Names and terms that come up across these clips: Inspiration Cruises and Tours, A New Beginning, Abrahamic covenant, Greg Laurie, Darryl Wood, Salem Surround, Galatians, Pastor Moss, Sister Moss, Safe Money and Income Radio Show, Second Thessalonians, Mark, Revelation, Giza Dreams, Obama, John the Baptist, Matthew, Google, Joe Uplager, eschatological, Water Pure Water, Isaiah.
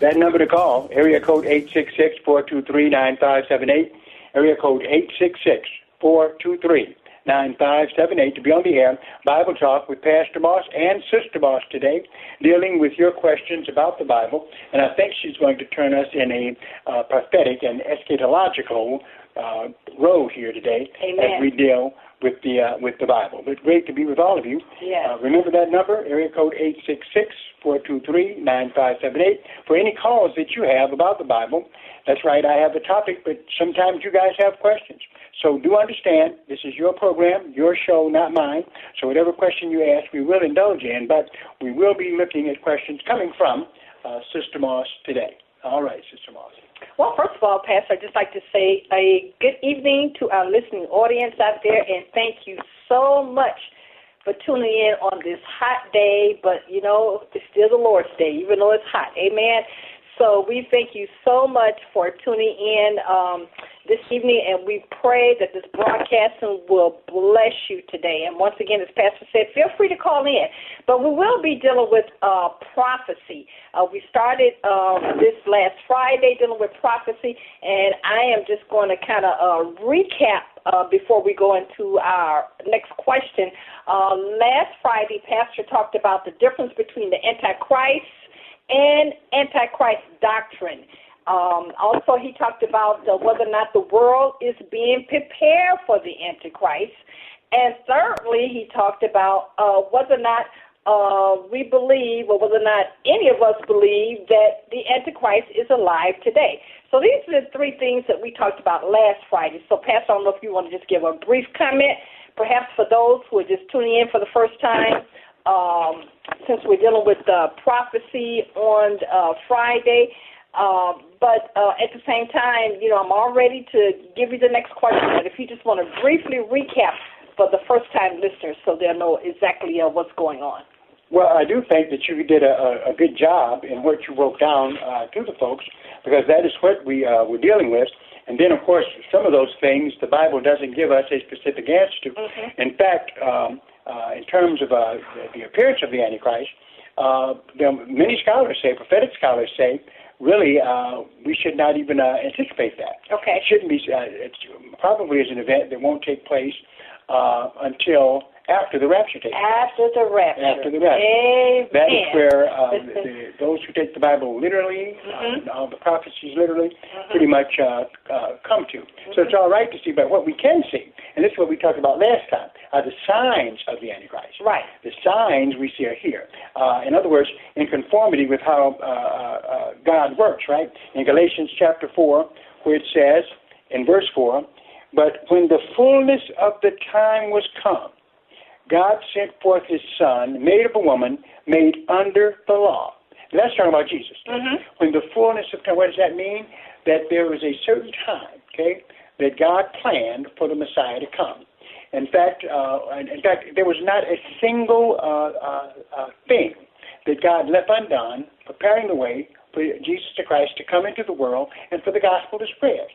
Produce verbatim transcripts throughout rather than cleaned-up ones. That number to call, area code eight six six, four two three, nine five seven eight, area code eight six six, four two three, nine five seven eight, to be on the air, Bible Talk with Pastor Moss and Sister Moss today, dealing with your questions about the Bible, and I think she's going to turn us in a uh, prophetic and eschatological uh, row here today. Amen. As we deal with the, uh, with the Bible. But great to be with all of you. Yes. Uh, remember that number, area code eight six six, four two three, nine five seven eight, for any calls that you have about the Bible. That's right, I have a topic, but sometimes you guys have questions. So do understand, this is your program, your show, not mine. So whatever question you ask, we will indulge in, but we will be looking at questions coming from uh, Sister Moss today. All right, Sister Moss. Well, first of all, Pastor, I'd just like to say a good evening to our listening audience out there, and thank you so much for tuning in on this hot day. But, you know, it's still the Lord's Day, even though it's hot. Amen. So we thank you so much for tuning in um, this evening, and we pray that this broadcasting will bless you today. And once again, as Pastor said, feel free to call in. But we will be dealing with uh, prophecy. Uh, we started uh, this last Friday dealing with prophecy, and I am just going to kind of uh, recap Uh, before we go into our next question. Uh, last Friday, Pastor talked about the difference between the Antichrist and Antichrist doctrine. Um, also, he talked about uh, whether or not the world is being prepared for the Antichrist. And thirdly, he talked about uh, whether or not uh, we believe, or whether or not any of us believe, that the Antichrist is alive today. So these are the three things that we talked about last Friday. So, Pastor, I don't know if you want to just give a brief comment, perhaps for those who are just tuning in for the first time, um, since we're dealing with uh, prophecy on uh, Friday. Uh, but uh, at the same time, you know, I'm all ready to give you the next question. But if you just want to briefly recap for the first-time listeners so they'll know exactly uh, what's going on. Well, I do think that you did a, a good job in what you broke down uh, to the folks, because that is what we uh, were dealing with. And then, of course, some of those things the Bible doesn't give us a specific answer to. Mm-hmm. In fact, um, uh, in terms of uh, the appearance of the Antichrist, uh, there are many scholars say, prophetic scholars say, really, uh, we should not even uh, anticipate that. Okay. It shouldn't be. Uh, it probably is an event that won't take place uh, until After the rapture takes place. After the rapture. After the rapture. Amen. That is where um, the, those who take the Bible literally, mm-hmm. uh, all the prophecies literally, mm-hmm. pretty much uh, uh, come to. Mm-hmm. So it's all right to see, but what we can see, and this is what we talked about last time, are the signs of the Antichrist. Right. The signs we see are here. Uh, in other words, in conformity with how uh, uh, God works, right? In Galatians chapter four, where it says, in verse four, but when the fullness of the time was come, God sent forth his son, made of a woman, made under the law. And that's talking about Jesus. Mm-hmm. When the fullness of time, what does that mean? That there was a certain time, okay, that God planned for the Messiah to come. In fact, uh, in fact, there was not a single uh, uh, thing that God left undone, preparing the way for Jesus Christ to come into the world and for the gospel to spread.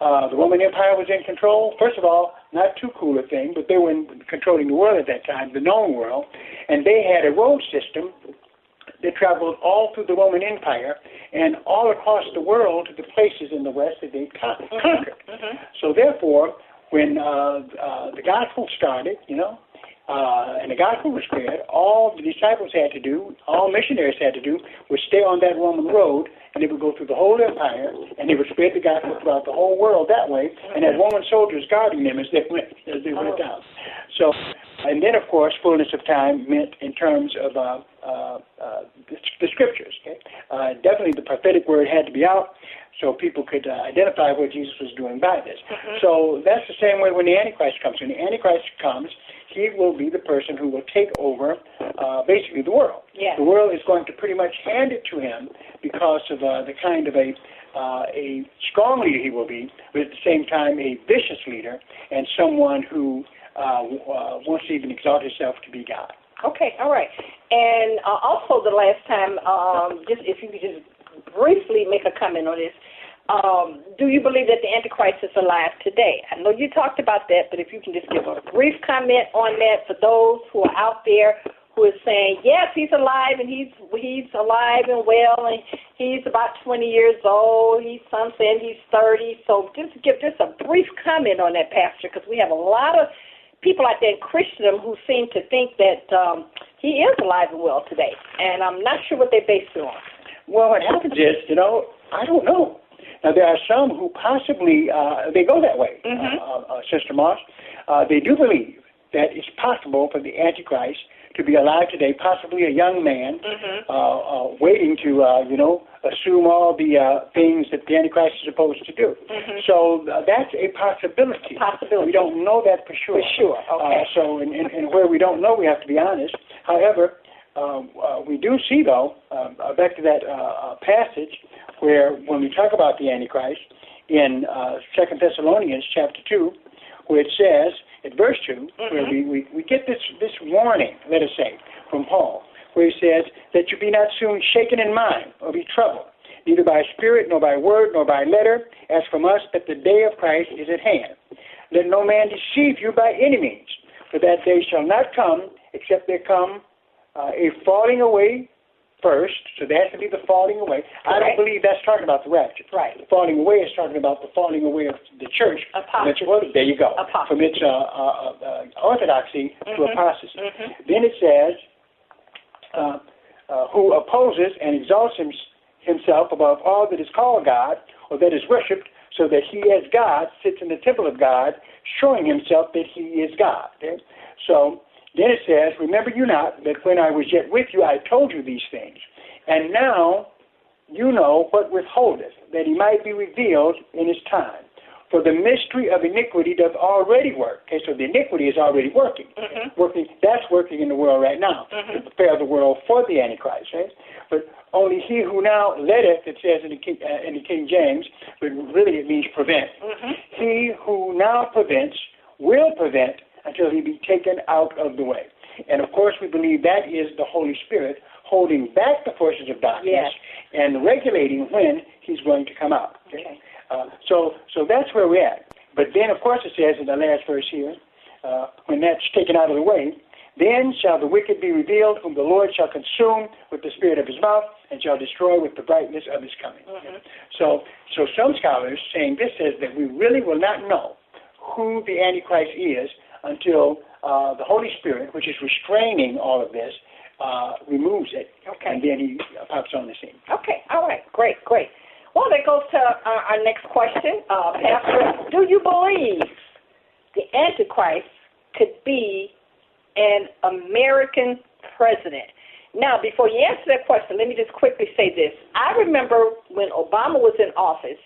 Uh, the Roman Empire was in control. First of all, not too cool a thing, but they were in, controlling the world at that time, the known world, and they had a road system that traveled all through the Roman Empire and all across the world to the places in the West that they con- mm-hmm. conquered. Mm-hmm. So therefore, when uh, uh, the gospel started, you know, Uh, and the gospel was spread, all the disciples had to do, all missionaries had to do, was stay on that Roman road, and they would go through the whole empire, and they would spread the gospel throughout the whole world that way, and had Roman soldiers guarding them as they went, as they went down. So, and then, of course, fullness of time meant in terms of uh, uh, uh, the, the scriptures. Okay? Uh, definitely the prophetic word had to be out, so people could uh, identify what Jesus was doing by this. Mm-hmm. So that's the same way when the Antichrist comes. When the Antichrist comes, he will be the person who will take over uh, basically the world. Yes. The world is going to pretty much hand it to him because of uh, the kind of a uh, a strong leader he will be, but at the same time a vicious leader and someone who uh, uh, wants to even exalt himself to be God. Okay, all right. And uh, also the last time, um, just if you could just briefly make a comment on this. Um, do you believe that the Antichrist is alive today? I know you talked about that, but if you can just give a brief comment on that for those who are out there who are saying, yes, he's alive and he's he's alive and well, and he's about twenty years old. He's some saying he's thirty. So just give just a brief comment on that, Pastor, because we have a lot of people out there in Christendom who seem to think that um, he is alive and well today, and I'm not sure what they base it on. Well, what happens is, you know, I don't know. Now, there are some who possibly, uh, they go that way, mm-hmm. uh, uh, Sister Moss. Uh, they do believe that it's possible for the Antichrist to be alive today, possibly a young man, mm-hmm. uh, uh, waiting to, uh, you know, assume all the uh, things that the Antichrist is supposed to do. Mm-hmm. So uh, that's a possibility. A possibility. We don't know that for sure. For sure, okay. Uh, so in, in, in where we don't know, we have to be honest. However, Uh, uh, we do see, though, uh, back to that uh, passage where when we talk about the Antichrist in uh, Second Thessalonians chapter two, where it says, at verse two, mm-hmm. where we, we, we get this, this warning, let us say, from Paul, where he says, that you be not soon shaken in mind or be troubled, neither by spirit nor by word nor by letter, as from us that the day of Christ is at hand. Let no man deceive you by any means, for that day shall not come except there come Uh, a falling away first, so there has to be the falling away. I don't believe that's talking about the rapture. Right. The falling away is talking about the falling away of the church. Apostasy. Well, there you go. Apostasy. From its uh, uh, uh, orthodoxy mm-hmm. to apostasy. Mm-hmm. Then it says, uh, uh, who opposes and exalts him, himself above all that is called God or that is worshipped, so that he as God sits in the temple of God, showing himself that he is God. Okay? So, then it says, remember you not that when I was yet with you, I told you these things. And now you know what withholdeth, that he might be revealed in his time. For the mystery of iniquity doth already work. Okay, so the iniquity is already working. Mm-hmm. Working, that's working in the world right now mm-hmm. to prepare the world for the Antichrist. Right? But only he who now letteth, it says in the King, uh, in the King James, but really it means prevent. Mm-hmm. He who now prevents will prevent until he be taken out of the way. And, of course, we believe that is the Holy Spirit holding back the forces of darkness yes. and regulating when he's going to come out. Okay? Okay. Uh, so so that's where we're at. But then, of course, it says in the last verse here, uh, when that's taken out of the way, then shall the wicked be revealed, whom the Lord shall consume with the spirit of his mouth and shall destroy with the brightness of his coming. Mm-hmm. So, so some scholars saying this says that we really will not know who the Antichrist is until uh, the Holy Spirit, which is restraining all of this, uh, removes it. Okay. And then he pops on the scene. Okay. All right. Great, great. Well, that goes to our, our next question. Uh, Pastor, do you believe the Antichrist could be an American president? Now, before you answer that question, let me just quickly say this. I remember when Obama was in office,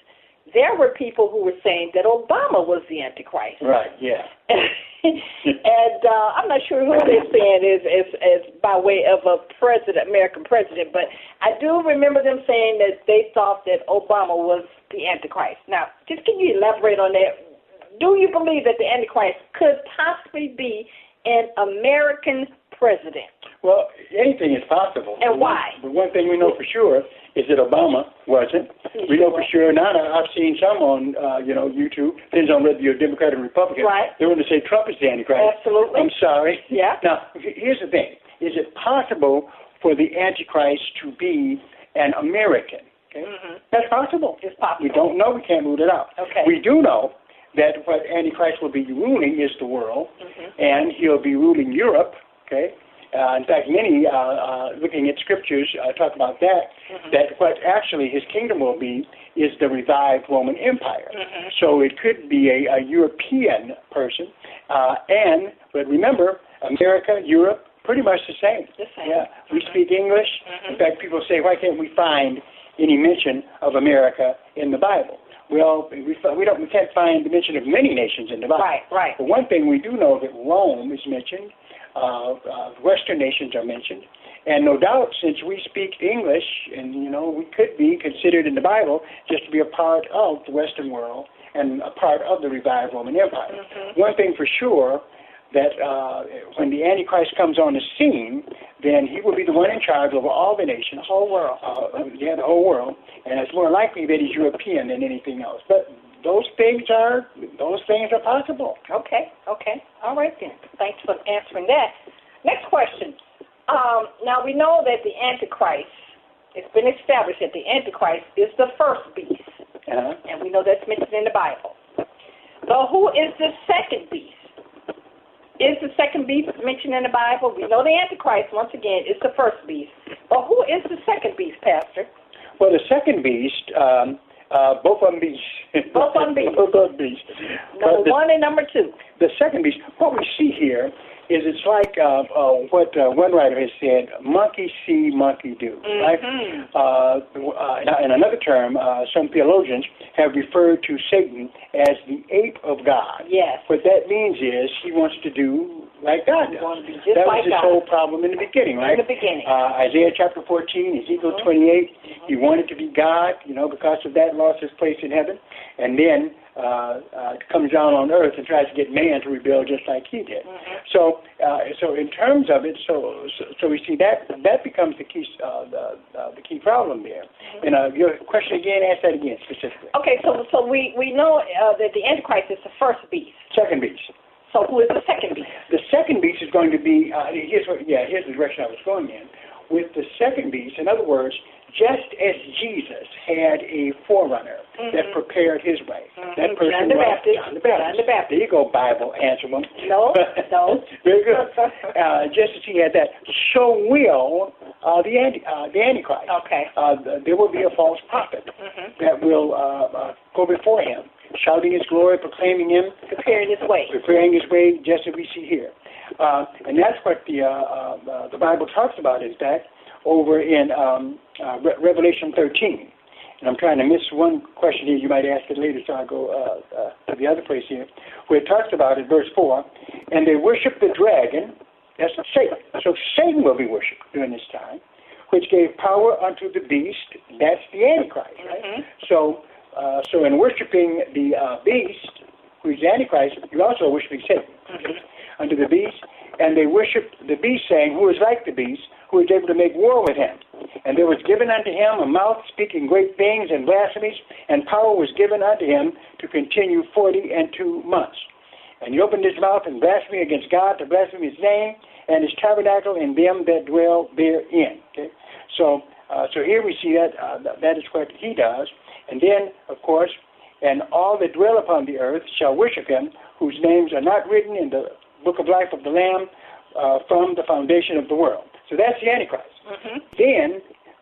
there were people who were saying that Obama was the Antichrist. Right, yeah. and uh, I'm not sure who they're saying is, is, is by way of a president, American president, but I do remember them saying that they thought that Obama was the Antichrist. Now, just can you elaborate on that? Do you believe that the Antichrist could possibly be an American president? Well, anything is possible. And why? The one thing we know for sure is that Obama wasn't. We know for sure. Now, I've seen some on, uh, you know, YouTube. Depends on whether you're Democrat or Republican. Right. They want to say Trump is the Antichrist. Absolutely. I'm sorry. Yeah. Now, here's the thing. Is it possible for the Antichrist to be an American? Okay. Mm-hmm. That's possible. It's possible. We don't know. We can't rule it out. Okay. We do know that what Antichrist will be ruling is the world, mm-hmm. and he'll be ruling Europe. Okay. Uh, in fact, many, uh, uh, looking at scriptures, uh, talk about that, mm-hmm. that what actually his kingdom will be is the revived Roman Empire. Mm-hmm. So it could be a, a European person. Uh, and, but remember, America, Europe, pretty much the same. The same. Yeah. Mm-hmm. We speak English. Mm-hmm. In fact, people say, why can't we find any mention of America in the Bible? Well, we, we don't. We can't find the mention of many nations in the Bible. Right, right. But one thing we do know that Rome is mentioned, Uh, uh, Western nations are mentioned, and no doubt, since we speak English, and you know, we could be considered in the Bible just to be a part of the Western world and a part of the revived Roman Empire. Mm-hmm. One thing for sure, that uh, when the Antichrist comes on the scene, then he will be the one in charge over all the nations. The whole world. Uh, yeah, the whole world. And it's more likely that he's European than anything else. But those things are those things are possible. Okay, okay. All right, then. Thanks for answering that. Next question. Um, now, we know that the Antichrist, it's been established that the Antichrist is the first beast. Uh-huh. And we know that's mentioned in the Bible. So who is the second beast? Is the second beast mentioned in the Bible? We know the Antichrist, once again, is the first beast. But who is the second beast, Pastor? Well, the second beast, um, uh, both of them beasts. Both of them beasts. Both of them beasts. Number the, one and number two. The second beast, what we see here is it's like uh, uh, what uh, one writer has said, monkey see, monkey do. Mm-hmm. Right? Uh, uh, in another term, uh, some theologians have referred to Satan as the ape of God. Yes. What that means is he wants to do like God does. That was his whole problem in the beginning, right? In the beginning. Uh, Isaiah chapter fourteen, Ezekiel mm-hmm. twenty-eight, mm-hmm. he wanted to be God, you know, because of that lost his place in heaven. And then Uh, uh, comes down on earth and tries to get man to rebel just like he did. Mm-hmm. So, uh, so in terms of it, so, so, so we see that that becomes the key, uh, the, uh, the key problem there. Mm-hmm. And uh, your question again, ask that again specifically. Okay, so so we we know uh, that the Antichrist is the first beast. Second beast. So who is the second beast? The second beast is going to be uh, here's what, yeah here's the direction I was going in with the second beast. In other words, just as Jesus had a forerunner mm-hmm. that prepared his way. Mm-hmm. That person John the was Baptist. John the Baptist. John the Baptist. There you go, Bible, answer them. No, no. Very good. Uh, just as he had that, so will uh, the, uh, the Antichrist. Okay. Uh, there will be a false prophet mm-hmm. that will uh, uh, go before him, shouting his glory, proclaiming him. Preparing his way. Preparing his way, just as we see here. Uh, and that's what the, uh, uh, the Bible talks about, in fact, over in um, uh, Re- Revelation thirteen. And I'm trying to miss one question here. You might ask it later, so I'll go uh, uh, to the other place here, where it talks about in verse four, and they worship the dragon, that's Satan. So Satan will be worshipped during this time, which gave power unto the beast, that's the Antichrist, right? Mm-hmm. So, uh, so in worshiping the uh, beast, who is the Antichrist, you're also worshiping Satan. Mm-hmm. Unto the beast, and they worshiped the beast, saying, who is like the beast, who is able to make war with him. And there was given unto him a mouth speaking great things and blasphemies, and power was given unto him to continue forty and two months. And he opened his mouth and blasphemed against God, to blaspheme his name and his tabernacle and them that dwell therein. Okay? So uh, so here we see that uh, that is what he does. And then, of course, and all that dwell upon the earth shall worship him, whose names are not written in the book of life of the Lamb uh, from the foundation of the world. So that's the Antichrist. Mm-hmm. Then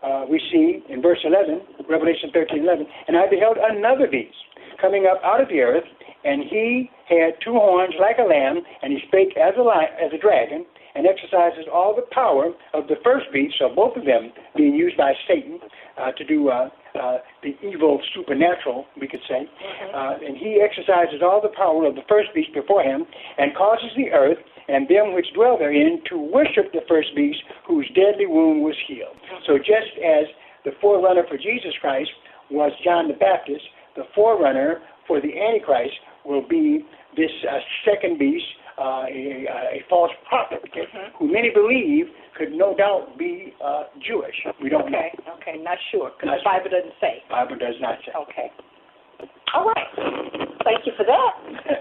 uh, we see in verse eleven, Revelation thirteen eleven, and I beheld another beast coming up out of the earth, and he had two horns like a lamb, and he spake as a lion, as a dragon, and exercises all the power of the first beast, so both of them being used by Satan uh, to do uh, uh, the evil supernatural, we could say. Mm-hmm. Uh, and he exercises all the power of the first beast before him, and causes the earth and them which dwell therein to worship the first beast, whose deadly wound was healed. Mm-hmm. So just as the forerunner for Jesus Christ was John the Baptist, the forerunner for the Antichrist will be this uh, second beast, Uh, a, a false prophet, mm-hmm. who many believe could no doubt be uh, Jewish. We don't okay. know. Okay, not sure, because the Bible sure. doesn't say. The Bible does not say. Okay. All right. Thank you for that.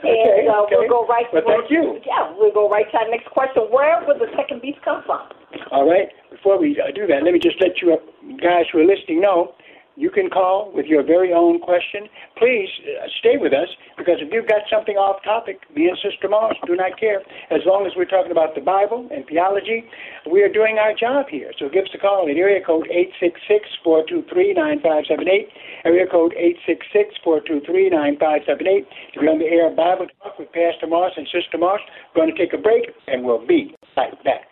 okay, and uh, okay. we'll go right to well, thank you. Yeah, we'll go right to our next question. Where would the second beast come from? All right. Before we uh, do that, let me just let you guys who are listening know you can call with your very own question. Please uh, stay with us, because if you've got something off topic, me and Sister Moss do not care. As long as we're talking about the Bible and theology, we are doing our job here. So give us a call at area code eight six six, four two three, nine five seven eight, area code eight six six, four two three, nine five seven eight. If you're on the air of Bible Talk with Pastor Moss and Sister Moss, we're going to take a break, and we'll be right back.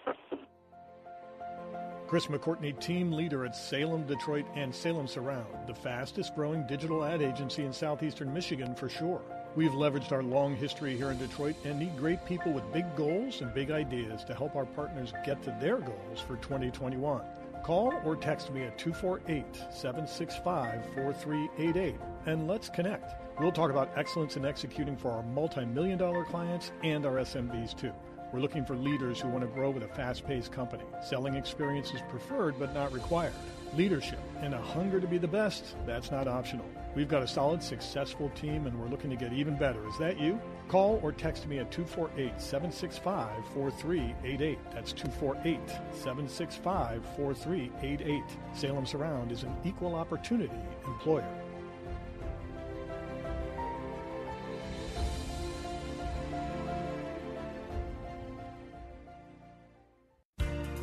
Chris McCourtney, team leader at Salem, Detroit, and Salem Surround, the fastest growing digital ad agency in southeastern Michigan for sure. We've leveraged our long history here in Detroit and need great people with big goals and big ideas to help our partners get to their goals for twenty twenty-one. Call or text me at two four eight, seven six five, four three eight eight and let's connect. We'll talk about excellence in executing for our multi-million dollar clients and our S M Bs too. We're looking for leaders who want to grow with a fast-paced company. Selling experience is preferred but not required. Leadership and a hunger to be the best, that's not optional. We've got a solid, successful team, and we're looking to get even better. Is that you? Call or text me at two four eight, seven six five, four three eight eight. That's two four eight, seven six five, four three eight eight. Salem Surround is an equal opportunity employer.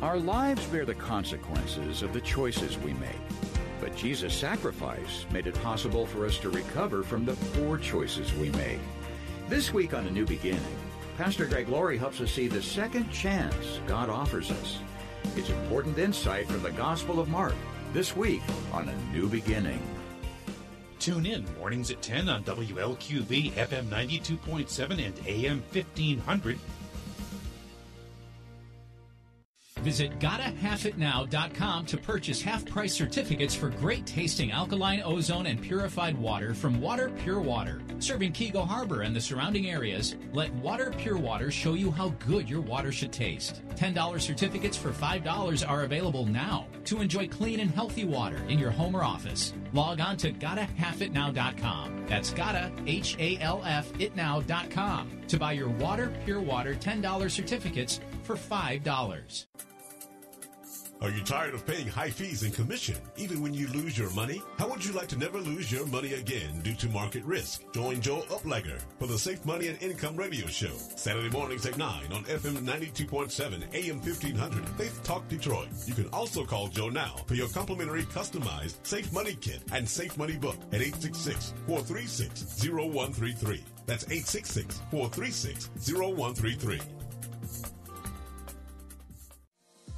Our lives bear the consequences of the choices we make. But Jesus' sacrifice made it possible for us to recover from the poor choices we make. This week on A New Beginning, Pastor Greg Laurie helps us see the second chance God offers us. It's important insight from the Gospel of Mark, this week on A New Beginning. Tune in mornings at ten on W L Q V, F M ninety-two point seven and A M fifteen hundred. Visit gotta half it now dot com to purchase half-price certificates for great-tasting alkaline, ozone, and purified water from Water Pure Water. Serving Kego Harbor and the surrounding areas, let Water Pure Water show you how good your water should taste. ten dollar certificates for five dollars are available now to enjoy clean and healthy water in your home or office. Log on to gotta half it now dot com. That's gotta, H A L F, it now dot com to buy your Water Pure Water ten dollar certificates for five dollars. Are you tired of paying high fees and commission, even when you lose your money? How would you like to never lose your money again due to market risk? Join Joe Uplager for the Safe Money and Income Radio Show, Saturday mornings at nine on F M ninety-two point seven, A M fifteen hundred, Faith Talk Detroit. You can also call Joe now for your complimentary customized Safe Money Kit and Safe Money Book at eight six six, four three six, zero one three three. That's eight six six, four three six, zero one three three.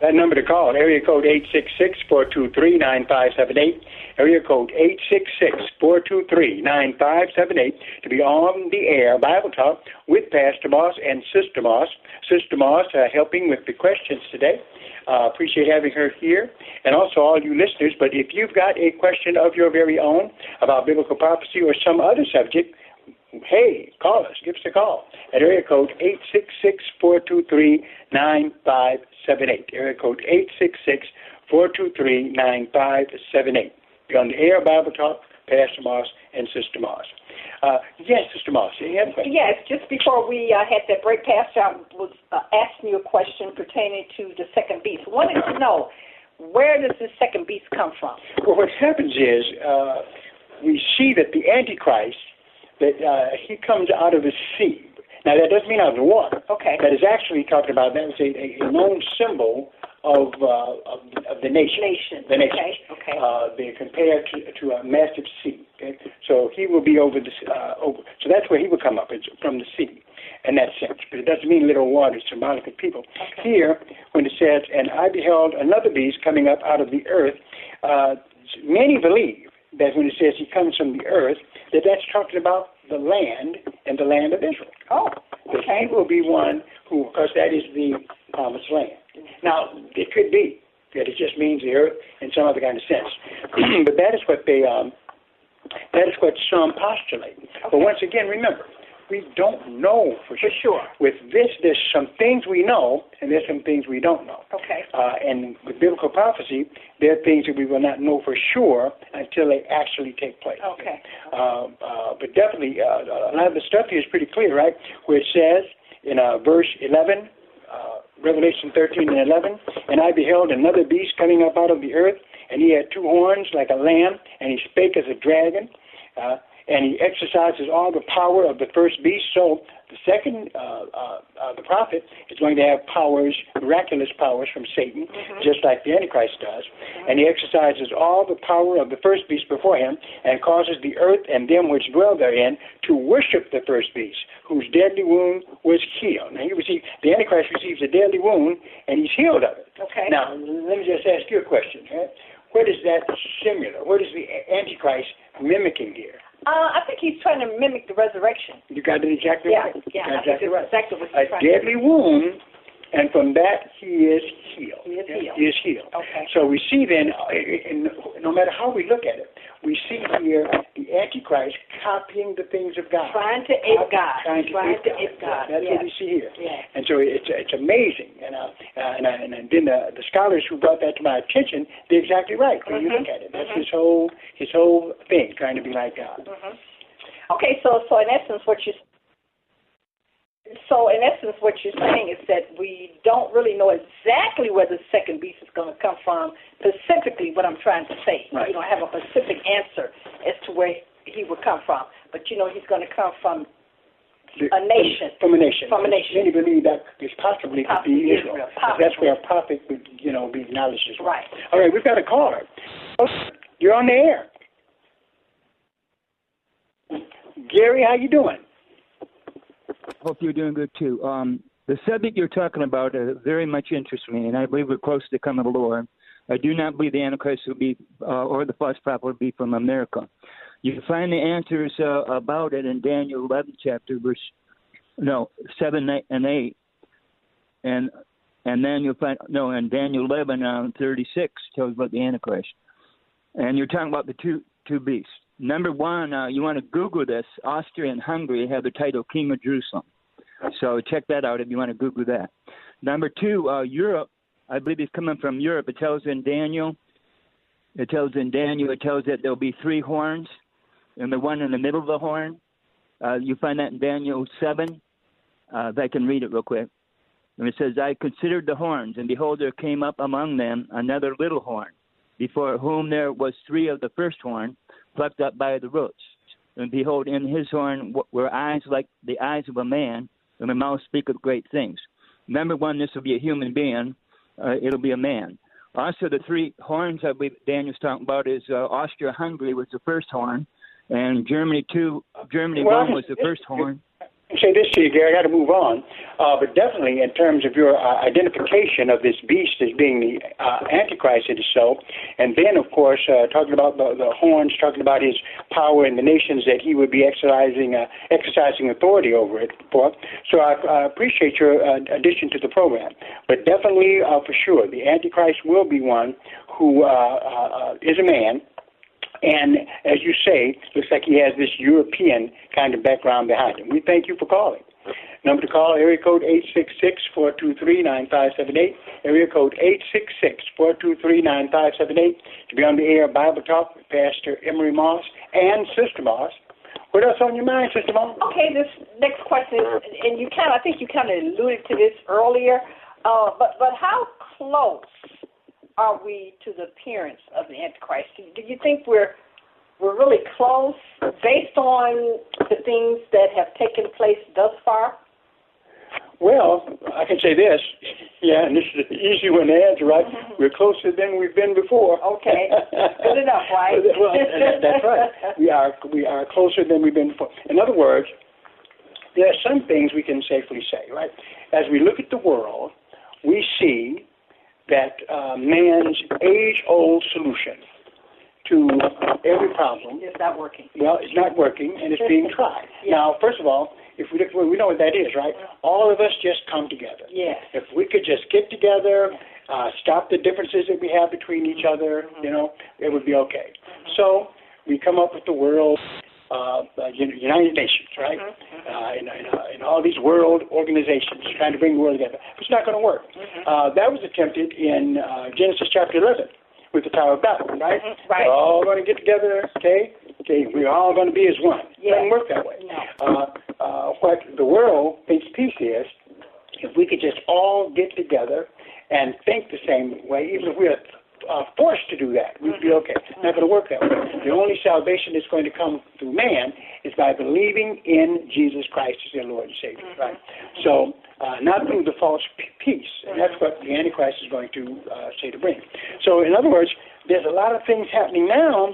That number to call, area code eight six six, four two three, nine five seven eight, area code eight six six, four two three, nine five seven eight to be on the air, Bible Talk, with Pastor Moss and Sister Moss. Sister Moss uh, helping with the questions today. Uh, appreciate having her here, and also all you listeners. But if you've got a question of your very own about biblical prophecy or some other subject, hey, call us. Give us a call at area code eight six six, four two three, nine five seven eight. Area code eight six six, four two three, nine five seven eight. Be on the air, Bible Talk, Pastor Moss and Sister Moss. Uh, yes, Sister Moss, you have a question? Yes, just before we uh, had that break, Pastor was uh, asking you a question pertaining to the second beast. Wanted to know, where does this second beast come from? Well, what happens is uh, we see that the Antichrist, that uh, he comes out of the sea. Now, that doesn't mean out of the water. Okay. That is actually talking about, that was a, a known symbol of, uh, of, of the nation. Nation. The nation. Okay. Okay. Uh, they're compared to, to a massive sea. Okay? So he will be over the uh, over. So that's where he will come up. It's from the sea in that sense. But it doesn't mean little water. It's symbolic of people. Okay. Here, when it says, and I beheld another beast coming up out of the earth, uh, many believe that when it says he comes from the earth, that that's talking about the land and the land of Israel. Oh, okay. He will be one who, because that is the promised land. Now, it could be that it just means the earth in some other kind of sense. But that is what they, um, that is what some postulate. Okay. But once again, remember, we don't know for sure. For sure. With this, there's some things we know, and there's some things we don't know. Okay. Uh, and with biblical prophecy, there are things that we will not know for sure until they actually take place. Okay. Uh, uh, but definitely, uh, a lot of the stuff here is pretty clear, right? Where it says in uh, verse eleven, uh, Revelation thirteen and eleven, and I beheld another beast coming up out of the earth, and he had two horns like a lamb, and he spake as a dragon. Uh, And he exercises all the power of the first beast. So the second, uh, uh, uh, the prophet, is going to have powers, miraculous powers from Satan, mm-hmm. just like the Antichrist does. Mm-hmm. And he exercises all the power of the first beast before him and causes the earth and them which dwell therein to worship the first beast, whose deadly wound was healed. Now, he received, the Antichrist receives a deadly wound, and he's healed of it. Okay. Now, let me just ask you a question. Right? What is that similar? What is the Antichrist mimicking here? Uh, I think he's trying to mimic the resurrection. You got it exactly yeah, right. Yeah, I exactly think right. Exactly what he's a deadly wound, and from that he is healed. He is healed. He is healed. Okay. So we see then, and no matter how we look at it, we see here the Antichrist copying the things of God. Trying to ape God. Trying to, trying ape, to God. ape God. That's yes. what we see here. Yes. And so it's it's amazing. And uh, and, I, and then the, the scholars who brought that to my attention, they're exactly right when mm-hmm. you look at it. That's mm-hmm. his whole his whole thing, trying to be like God. Mm-hmm. Okay, so so in essence, what you so in essence what you're saying is that we don't really know exactly where the second beast is going to come from. Specifically, what I'm trying to say, right. We don't have a specific answer as to where he would come from. But you know, he's going to come from. A nation. From a nation. From a nation. Many believe that is possibly could be Israel. Israel. That's where a prophet would, you know, be acknowledged as well. Right. All right, we've got a caller. You're on the air. Gary, how you doing? Hope you're doing good, too. Um, the subject you're talking about uh, very much interests me, and I believe we're close to coming to the Lord. I do not believe the Antichrist will be, uh, or the false prophet will be from America. You find the answers uh, about it in Daniel eleven, chapter verse no seven and eight, and and then you'll find no in Daniel eleven um, thirty six tells about the Antichrist, and you're talking about the two two beasts. Number one, uh, you want to Google this. Austria and Hungary have the title King of Jerusalem, so check that out if you want to Google that. Number two, uh, Europe. I believe it's coming from Europe. It tells in Daniel. It tells in Daniel. It tells that there'll be three horns. And the one in the middle of the horn, uh, you find that in Daniel seven. Uh, if I can read it real quick. And it says, I considered the horns, and behold, there came up among them another little horn, before whom there was three of the first horn, plucked up by the roots. And behold, in his horn were eyes like the eyes of a man, and the mouth speaketh great things. Number one, this will be a human being. Uh, it'll be a man. Also, the three horns I believe Daniel's talking about is uh, Austria-Hungary was the first horn. And Germany two, Germany well, one was the first horn. I say this to you, Gary. I got to move on. Uh, but definitely, in terms of your uh, identification of this beast as being the uh, Antichrist itself, and then, of course, uh, talking about the, the horns, talking about his power in the nations that he would be exercising uh, exercising authority over it for. So I, I appreciate your uh, addition to the program. But definitely, uh, for sure, the Antichrist will be one who uh, uh, is a man. And as you say, looks like he has this European kind of background behind him. We thank you for calling. Number to call, area code eight six six, four two three, nine five seven eight, area code eight six six, four two three, nine five seven eight, to be on the air Bible Talk with Pastor Emery Moss and Sister Moss. What else on your mind, Sister Moss? Okay, this next question, and you kind of, I think you kind of alluded to this earlier, uh, but, but how close are we to the appearance of the Antichrist? Do you think we're We're really close based on the things that have taken place thus far? Well, I can say this. Yeah, and this is an easy one to answer, right? Mm-hmm. We're closer than we've been before. Okay. Good enough, right? Well, that's right. We are, we are closer than we've been before. In other words, there are some things we can safely say, right? As we look at the world, we see that uh, man's age-old solution to every problem. It's not working. Well, it's not working, and it's being tried. Yeah. Now, first of all, if we look, we know what that is, right? All of us just come together. Yes. If we could just get together, uh, stop the differences that we have between each other, mm-hmm. you know, it would be okay. Mm-hmm. So we come up with the world, uh, United Nations, right? Mm-hmm. Uh, and, and, uh, and all these world organizations trying to bring the world together. It's not going to work. Mm-hmm. Uh, that was attempted in uh, Genesis chapter eleven. With the Tower of Babel, right? Mm-hmm, right? We're all going to get together, okay? Okay, we're all going to be as one. Yeah. It doesn't work that way. No. Uh, uh, what the world thinks peace is, if we could just all get together and think the same way, even if we are uh, forced to do that, we'd be okay. It's not going to work that way. The only salvation that's going to come through man is by believing in Jesus Christ as their Lord and Savior, mm-hmm. right? So, Uh, not through the false peace. And that's what the Antichrist is going to uh, say to bring. So, in other words, there's a lot of things happening now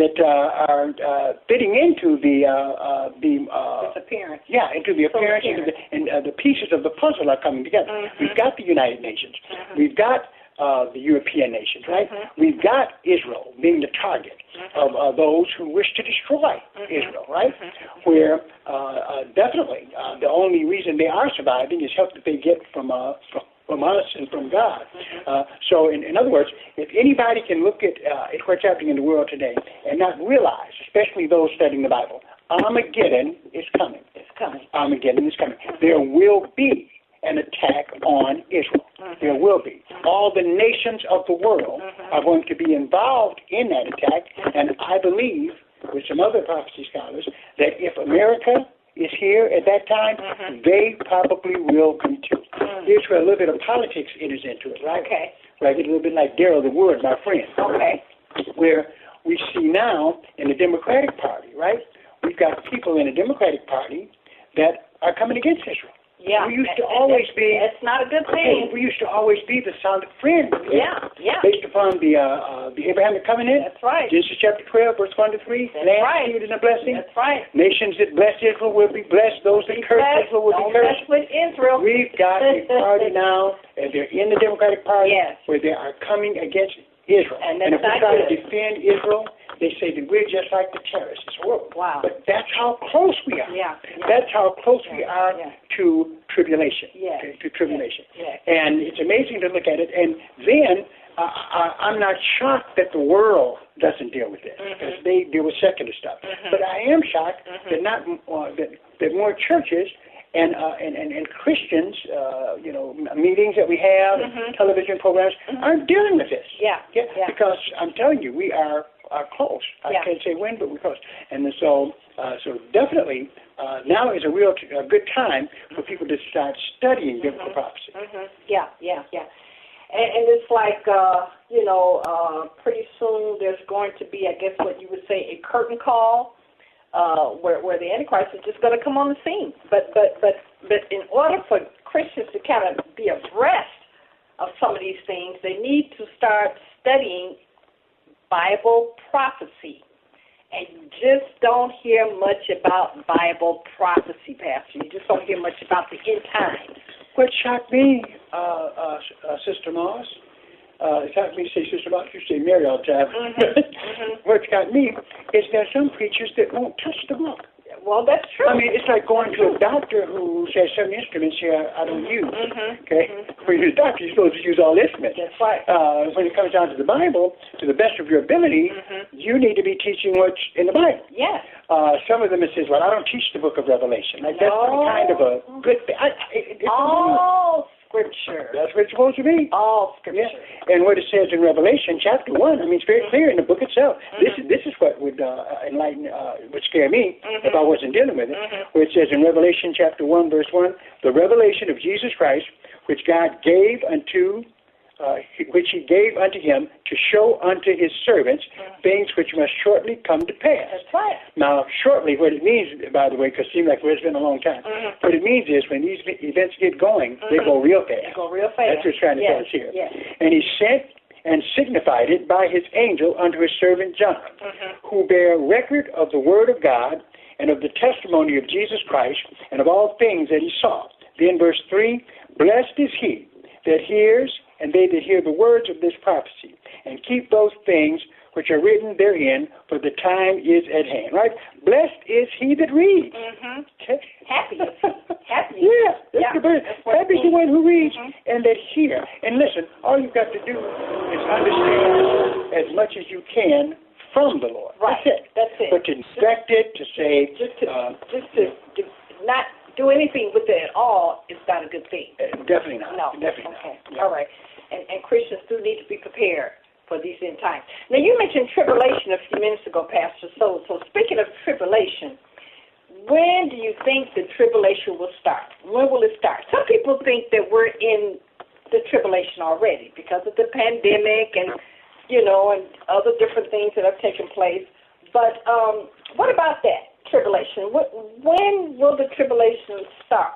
that uh, are uh, fitting into the uh, uh, the uh, appearance. Yeah, into the appearance, into the, and uh, the pieces of the puzzle are coming together. Mm-hmm. We've got the United Nations. Mm-hmm. We've got uh, the European nations, right? Mm-hmm. We've got Israel being the target mm-hmm. of uh, those who wish to destroy mm-hmm. Israel, right? Mm-hmm. Where uh, uh, definitely uh, the only reason they are surviving is help that they get from uh, from. From us and from God. Mm-hmm. Uh, so, in, in other words, if anybody can look at, uh, at what's happening in the world today and not realize, especially those studying the Bible, Armageddon is coming. It's coming. Armageddon is coming. Mm-hmm. There will be an attack on Israel. Mm-hmm. There will be. Mm-hmm. All the nations of the world mm-hmm. are going to be involved in that attack, mm-hmm. and I believe, with some other prophecy scholars, that if America is here at that time, mm-hmm. they probably will be too. Mm. Here's where a little bit of politics enters into it, right? Okay. Right, it's a little bit like Darryl Wood, my friend. Okay. Where we see now in the Democratic Party, right? We've got people in the Democratic Party that are coming against Israel. Yeah. We used that, to that, always that, be. That's not a good thing. We used to always be the solid friend. Yeah, yeah. Based upon the uh, uh, the Abrahamic covenant. That's right. Genesis chapter twelve, verse one to three. That's land, right. Land, and a blessing. That's right. Nations that bless Israel will be blessed. Those that curse Israel will be cursed. Don't mess with Israel. We've got a party now, and they're in the Democratic Party, yes. where they are coming against Israel. And, that's and if we try good. to defend Israel, they say that we're just like the terrorists. Wow. But that's how close we are. Yeah. yeah. That's how close yeah. we are yeah. to tribulation. Yeah. To, to tribulation. Yeah. Yeah. And it's amazing to look at it. And then uh, I, I'm not shocked that the world doesn't deal with this mm-hmm. because they deal with secular stuff. Mm-hmm. But I am shocked mm-hmm. that not uh, that, that more churches and, uh, and and and Christians, uh, you know, meetings that we have, mm-hmm. television programs mm-hmm. aren't dealing with this. Yeah. yeah. Yeah. Because I'm telling you, we are. are close. I yeah. can't say when, but we're close. And so uh, so definitely uh, now is a real t- a good time for people to start studying mm-hmm. biblical prophecy. Mm-hmm. Yeah, yeah, yeah. And, and it's like, uh, you know, uh, pretty soon there's going to be, I guess what you would say, a curtain call uh, where, where the Antichrist is just going to come on the scene. But, but, but, but in order for Christians to kind of be abreast of some of these things, they need to start studying Bible prophecy, and you just don't hear much about Bible prophecy, Pastor. You just don't hear much about the end times. What shocked me, uh, uh, uh, Sister Moss, uh, it shocked me to say Sister Moss, you say Mary all the time. Mm-hmm. Mm-hmm. What got me is there are some preachers that won't touch the book. Well, that's true. I mean, it's like going to a doctor who says some instruments here I don't use. Mm-hmm. Okay, mm-hmm. When you're a doctor, you're supposed to use all instruments. That's right. Uh, when it comes down to the Bible, to the best of your ability, mm-hmm. you need to be teaching what's in the Bible. Yes. Uh, some of them it says, well, I don't teach the Book of Revelation. Like no. That's kind of a good thing. I, it, all Scripture. That's what it's supposed to be. All Scripture. Yes. And what it says in Revelation, chapter one. I mean, it's very clear in the book itself. Mm-hmm. This is this is what would uh, enlighten, uh, would scare me mm-hmm. if I wasn't dealing with it. Mm-hmm. Where it says in Revelation chapter one, verse one, the revelation of Jesus Christ, which God gave unto, uh, which He gave unto Him to show unto His servants mm-hmm. things which must shortly come to pass. That's right. Now, shortly, what it means, by the way, because it seems like it's been a long time. Mm-hmm. What it means is when these events get going, mm-hmm. they go real fast. They go real fast. That's what it's trying to yes. tell us here. Yes. And He sent and signified it by His angel unto His servant John, mm-hmm. who bear record of the word of God and of the testimony of Jesus Christ and of all things that he saw. Then verse three, blessed is he that hears and they that hear the words of this prophecy and keep those things which are written therein, for the time is at hand. Right? Blessed is he that reads. Mm-hmm. Happy. Happy. Yeah. That's yeah. the best. Happy is the one who reads mm-hmm. and that hears. And listen, all you've got to do is understand as much as you can from the Lord. Right. That's it. That's it. But to neglect it, to say... Just to, uh, just to, to not do anything with it at all is not a good thing. Uh, definitely not. No. Definitely okay. not. Yeah. All right. And, and Christians do need to be prepared for these end times. Now, you mentioned tribulation a few minutes ago, Pastor. So, so speaking of tribulation, when do you think the tribulation will start? When will it start? Some people think that we're in the tribulation already because of the pandemic and, you know, and other different things that have taken place. But um, what about that tribulation? What, when will the tribulation start?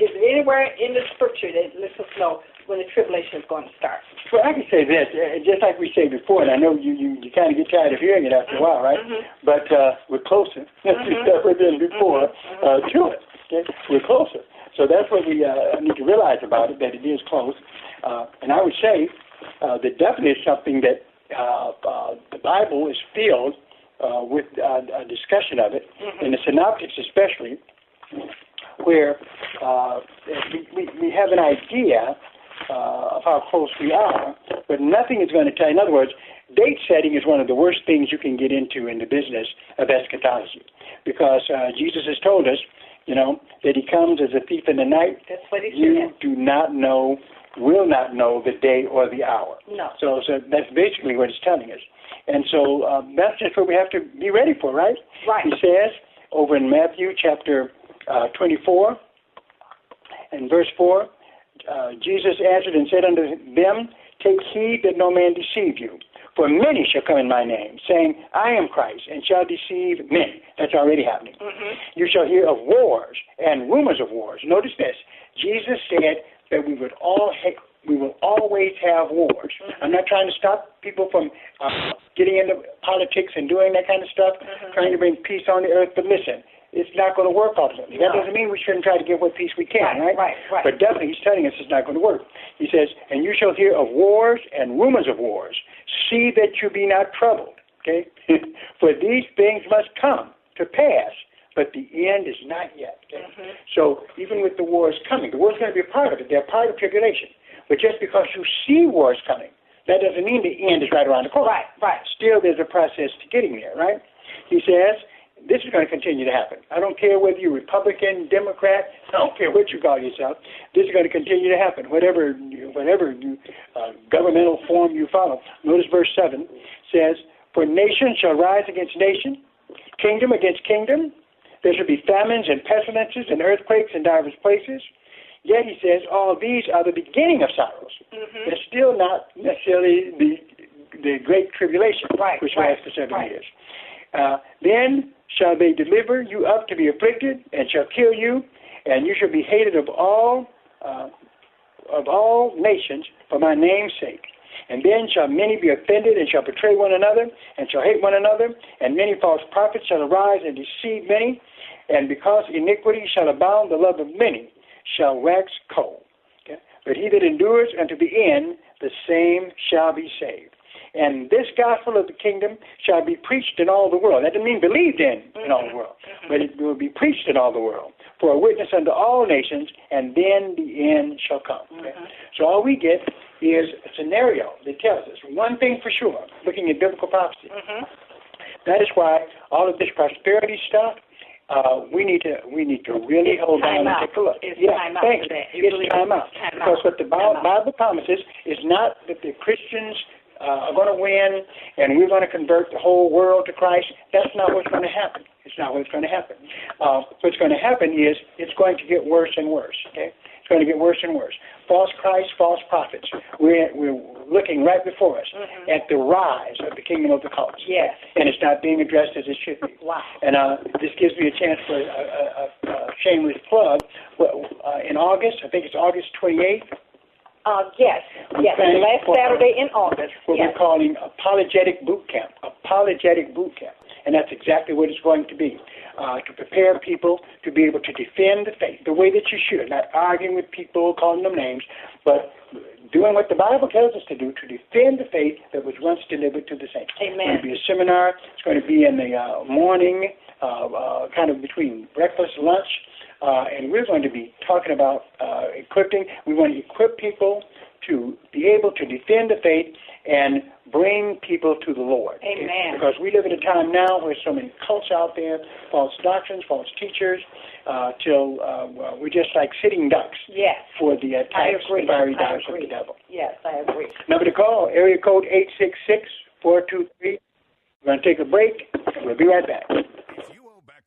Is it anywhere in the Scripture that lets us know when the tribulation is going to start? Well, I can say this, just like we said before, and I know you, you, you kind of get tired of hearing it after mm-hmm. a while, right? Mm-hmm. But uh, we're closer mm-hmm. than before mm-hmm. uh, to it. Okay? We're closer. So that's what we uh, need to realize about it, that it is close. Uh, and I would say uh, that definitely is something that uh, uh, the Bible is filled uh, with uh, a discussion of it, mm-hmm. and the synoptics especially, where uh, we, we have an idea uh, of how close we are, but nothing is going to tell you. In other words, date setting is one of the worst things you can get into in the business of eschatology, because uh, Jesus has told us, you know, that he comes as a thief in the night. That's what he said. You do not know, will not know the day or the hour. No. So, so that's basically what it's telling us. And so um, that's just what we have to be ready for, right? Right. He says over in Matthew chapter Uh, twenty-four and verse four, uh, Jesus answered and said unto them, take heed that no man deceive you, for many shall come in my name, saying, I am Christ, and shall deceive many. That's already happening. Mm-hmm. You shall hear of wars and rumors of wars. Notice this. Jesus said that we would all ha- we will always have wars. Mm-hmm. I'm not trying to stop people from uh, getting into politics and doing that kind of stuff, mm-hmm. trying to bring peace on the earth, but listen, it's not going to work ultimately. That no. doesn't mean we shouldn't try to give what peace we can, right? Right, right. But definitely he's telling us it's not going to work. He says, and you shall hear of wars and rumors of wars. See that you be not troubled, okay? For these things must come to pass, but the end is not yet. Okay? Mm-hmm. So even with the wars coming, the war's going to be a part of it. They're part of tribulation. But just because you see wars coming, that doesn't mean the end is right around the corner. Right, right. Still there's a process to getting there, right? He says, this is going to continue to happen. I don't care whether you're Republican, Democrat, I don't care what you call yourself. This is going to continue to happen, whatever whatever you, uh, governmental form you follow. Notice verse seven says, for nation shall rise against nation, kingdom against kingdom. There shall be famines and pestilences and earthquakes in divers places. Yet, he says, all these are the beginning of sorrows. Mm-hmm. They're still not necessarily the, the great tribulation, right, which right, lasts for seven right. years. Uh, then shall they deliver you up to be afflicted, and shall kill you, and you shall be hated of all uh, of all nations for my name's sake. And then shall many be offended, and shall betray one another, and shall hate one another, and many false prophets shall arise and deceive many, and because iniquity shall abound, the love of many shall wax cold. Okay? But he that endures unto the end, the same shall be saved. And this gospel of the kingdom shall be preached in all the world. That doesn't mean believed in in all the world, but it will be preached in all the world for a witness unto all nations, and then the end shall come. Okay? Mm-hmm. So all we get is a scenario that tells us one thing for sure, looking at biblical prophecy. Mm-hmm. That is why all of this prosperity stuff, Uh, we need to we need to really it's hold on and out. Take a look. It's yeah, time out for that. It's really time out. Time because out. What the Bible, Bible promises is not that the Christians uh, are going to win and we're going to convert the whole world to Christ. That's not what's going to happen. It's not what's going to happen. Uh, what's going to happen is it's going to get worse and worse. Okay, it's going to get worse and worse. False Christ, false prophets. We're we're looking right before us mm-hmm. at the rise of the kingdom of the cults. Yes, and it's not being addressed as it should be. Wow. And uh, this gives me a chance for a, a, a, a shameless plug. Well, uh, in August, I think it's August twenty-eighth. Uh, yes, yes, the last Saturday in August. What yes. we're calling Apologetic Boot Camp. Apologetic Boot Camp. And that's exactly what it's going to be, uh, to prepare people to be able to defend the faith the way that you should, not arguing with people, calling them names, but doing what the Bible tells us to do, to defend the faith that was once delivered to the saints. Amen. It's going to be a seminar. It's going to be in the uh, morning, uh, uh, kind of between breakfast, lunch, uh, and we're going to be talking about uh, equipping. We want to equip people to be able to defend the faith and bring people to the Lord. Amen. Because we live at a time now where so many cults out there, false doctrines, false teachers, uh, till uh, well, we're just like sitting ducks yes. for the attacks, the fiery darts of the devil. Yes, I agree. Number to call, area code eight six six, four two three. We're going to take a break. We'll be right back. If you owe back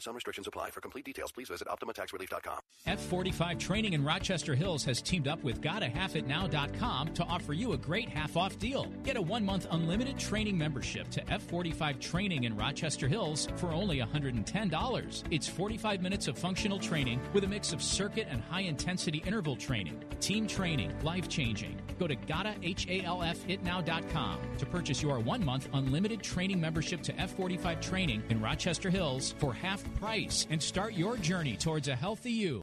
Some restrictions apply. For complete details, please visit Optima Tax Relief dot com. F forty-five Training in Rochester Hills has teamed up with Gotta Half It Now dot com to offer you a great half-off deal. Get a one-month unlimited training membership to F forty-five Training in Rochester Hills for only one hundred ten dollars. It's forty-five minutes of functional training with a mix of circuit and high-intensity interval training, team training, life-changing. Go to Gotta Half It Now dot com to purchase your one-month unlimited training membership to F forty-five Training in Rochester Hills for half price and start your journey towards a healthy you.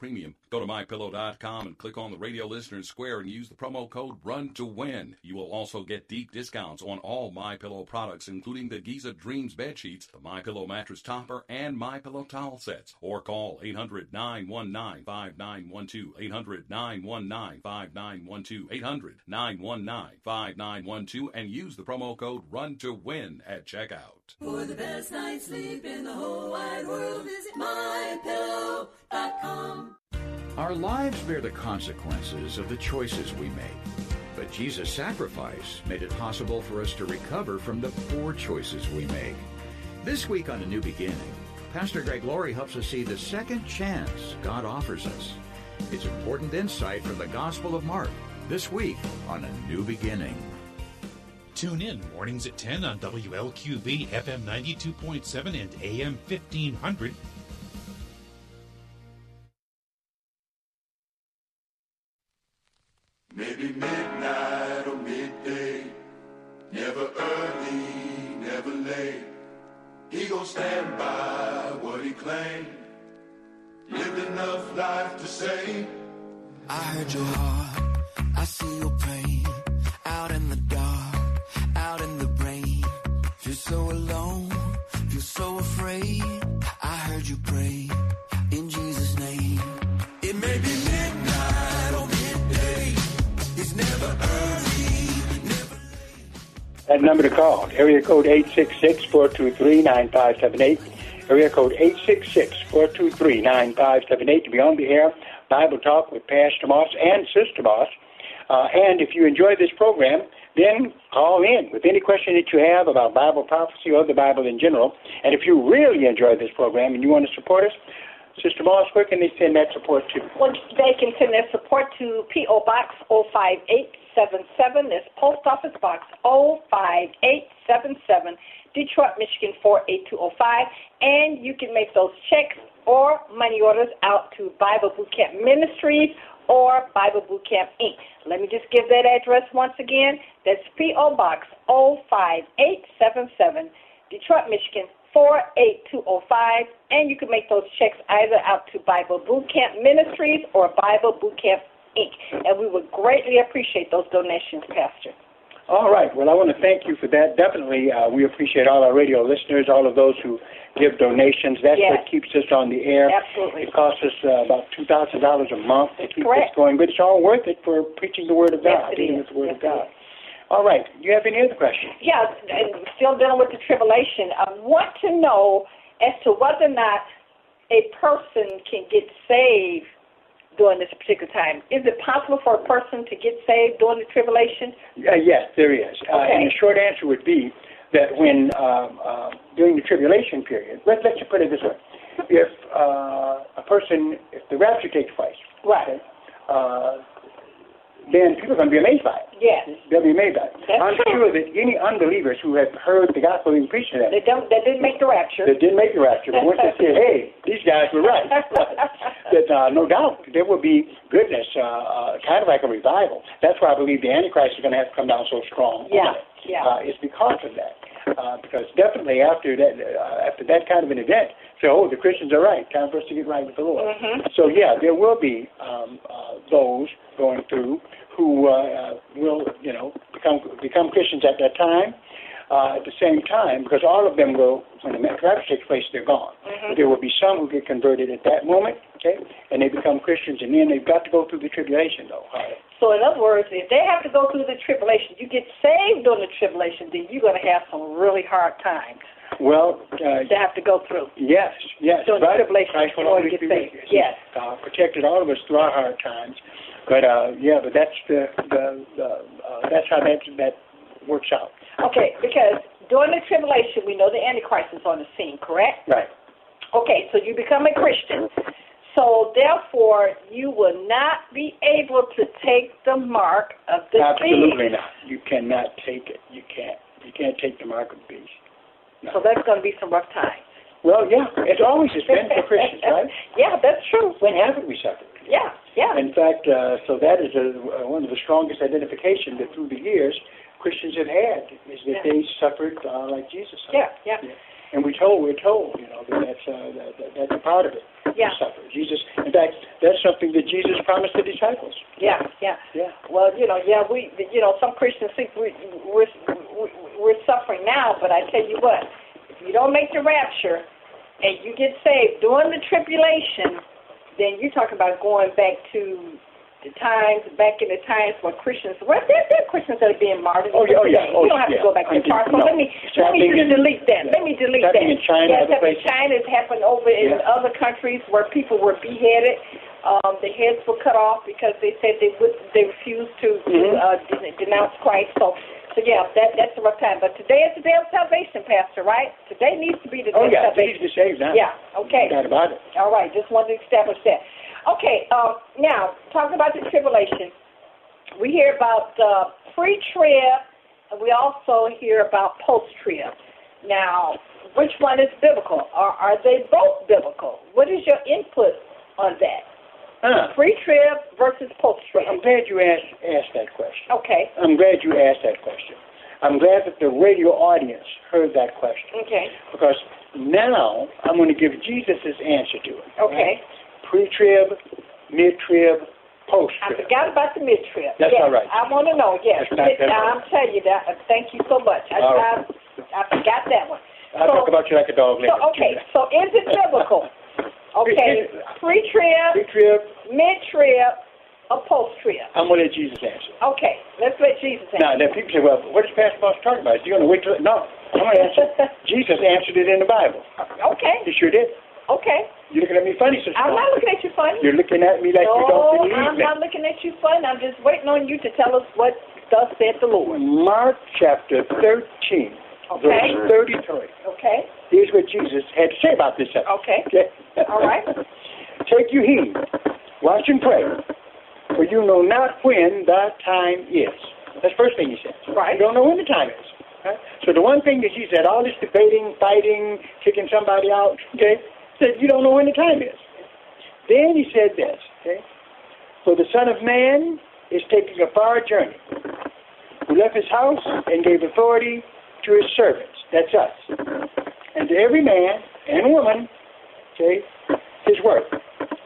premium. Go to My Pillow dot com and click on the radio listener square and use the promo code RUN to win. You will also get deep discounts on all MyPillow products, including the Giza Dreams bed sheets, the MyPillow mattress topper, and MyPillow towel sets. Or call eight hundred, nine one nine, five nine one two, eight hundred, nine one nine, five nine one two, eight hundred, nine one nine, five nine one two, and use the promo code RUN to win at checkout. For the best night's sleep in the whole wide world, visit My Pillow dot com. Our lives bear the consequences of the choices we make. But Jesus' sacrifice made it possible for us to recover from the poor choices we make. This week on A New Beginning, Pastor Greg Laurie helps us see the second chance God offers us. It's important insight from the Gospel of Mark, this week on A New Beginning. Tune in mornings at ten on W L Q V, F M ninety-two point seven, and A M fifteen hundred. Maybe midnight. He gon' stand by what he claimed. Lived enough life to say, I heard your heart, I see your pain. Out in the dark, out in the rain. Feel so alone, feel so afraid. I heard you pray in Jesus' name. It may be midnight or midday. It's never early, never late. That number to call, area code eight six six, four two three, nine five seven eight. Area code eight six six, four two three, nine five seven eight to be on the air. Bible Talk with Pastor Moss and Sister Moss. Uh, and if you enjoy this program, then call in with any question that you have about Bible prophecy or the Bible in general. And if you really enjoy this program and you want to support us, Sister Moss, where can they send that support to? Well, they can send their support to P O. Box oh five eight seven seven. That's Post Office Box oh five eight seven seven, Detroit, Michigan four eight two oh five. And you can make those checks or money orders out to Bible Boot Camp Ministries or Bible Boot Camp Incorporated. Let me just give that address once again. That's P O. Box oh five eight seven seven, Detroit, Michigan four eight two oh five, and you can make those checks either out to Bible Boot Camp Ministries or Bible Boot Camp Incorporated. And we would greatly appreciate those donations, Pastor. All right. Well, I want to thank you for that. Definitely, uh, we appreciate all our radio listeners, all of those who give donations. That's yes. what keeps us on the air. Absolutely. It costs us uh, about two thousand dollars a month to keep Correct. this going, but it's all worth it for preaching the Word of God, yes, dealing with the Word yes, of God. All right. Do you have any other questions? Yeah, still dealing with the tribulation. I want to know as to whether or not a person can get saved during this particular time. Is it possible for a person to get saved during the tribulation? Uh, yes, there is. Okay. Uh, and the short answer would be that when um, uh, during the tribulation period, let, let's put it this way. If uh, a person, if the rapture takes place, right. okay, uh, then people are going to be amazed by it. Yes. They'll be amazed by it. That's I'm true. sure that any unbelievers who have heard the gospel being preached to them, they don't, that didn't make the rapture. They didn't make the rapture. But once they say, hey, these guys were right, that uh, no doubt there will be goodness, uh, uh, kind of like a revival. That's why I believe the Antichrist is going to have to come down so strong. Yeah, it. yeah. Uh, it's because of that. Uh, because definitely after that, uh, after that kind of an event, say, oh, the Christians are right. Time for us to get right with the Lord. Mm-hmm. So, yeah, there will be um, uh, those going through who uh, will, you know, become become Christians at that time. Uh, at the same time, because all of them will, when the rapture takes place, they're gone. Mm-hmm. There will be some who get converted at that moment, okay, and they become Christians, and then they've got to go through the tribulation, though. Right. So, in other words, if they have to go through the tribulation, you get saved during the tribulation, then you're going to have some really hard times. Well, uh, to have to go through. Yes, yes. During the tribulation, Christ will always be with us. Yes. Uh, protected all of us through our hard times, but uh, yeah, but that's the, the, the uh, that's how that that works out. Okay, because during the tribulation, we know the Antichrist is on the scene, correct? Right. Okay, so you become a Christian. So, therefore, you will not be able to take the mark of the Absolutely beast. Absolutely not. You cannot take it. You can't. You can't take the mark of the beast. No. So that's going to be some rough times. Well, yeah. It's always has been for Christians, right? Yeah, that's true. When haven't we suffered? Yeah, yeah. In fact, uh, so that is a, one of the strongest identification that through the years, Christians have had is that yeah. they suffered uh, like Jesus suffered. Yeah, yeah, yeah. And we told, we're told, you know, that that's, uh, that, that, that's a part of it. Yeah. Suffer. Jesus. In fact, that's something that Jesus promised the disciples. Yeah, yeah, yeah. Well, you know, yeah, we, you know, some Christians think we, we're we're suffering now, but I tell you what, if you don't make the rapture and you get saved during the tribulation, then you're talking about going back to the times, back in the times when Christians, well, there are Christians that are being martyred. Oh, oh yeah. Oh, you don't have yeah. to go back that far. So no. let me, let me just delete that. Yeah. Let me delete that. Happening in China, yes, other places. China, it's happened over in yeah. other countries where people were beheaded. Um, the heads were cut off because they said they would, they refused to, mm-hmm. uh, denounce Christ. So, so yeah, that that's a rough time. But today is the day of salvation, Pastor, right? Today needs to be the day oh, yeah. of salvation. Oh, yeah. Saved now. Yeah, okay. Not about it. All right. Just wanted to establish that. Okay, um, now, talking about the tribulation, we hear about uh, pre-trib, and we also hear about post-trib. Now, which one is biblical? Are, are they both biblical? What is your input on that? Uh, pre-trib versus post-trib. I'm glad you asked, asked that question. Okay. I'm glad you asked that question. I'm glad that the radio audience heard that question. Okay. Because now I'm going to give Jesus' answer to it. Okay. Right? Pre-trib, mid-trib, post-trib. I forgot about the mid-trib. That's yes, all right. I want to know, yes. That's not that I'm telling you that. Thank you so much. I, all right. I, I forgot that one. I'll so, talk about you like a dog later. So, okay, so is it biblical? Okay, pre-trib, pre-trib, mid-trib, or post-trib? I'm going to let Jesus answer. Okay, let's let Jesus answer. Now, then people say, well, what is Pastor Moss talking about? Is he going to wait till... No, I'm going to answer. Jesus answered it in the Bible. Okay. He sure did. Okay. You're looking at me funny, sister. I'm not looking at you funny. You're looking at me like no, you don't believe me. No, I'm not looking at you funny. I'm just waiting on you to tell us what thus said the Lord. Mark chapter thirteen. Okay. Verse thirty-three. Okay. Here's what Jesus had to say about this subject. Okay. Okay. All right. Take you heed. Watch and pray. For you know not when thy time is. That's the first thing he says. Right. You don't know when the time is. Right? So the one thing that he said, all this debating, fighting, kicking somebody out, okay, said you don't know when the time is. Then he said this, okay, for the Son of Man is taking a far journey, who left his house and gave authority to his servants, that's us, and to every man and woman, okay, his work,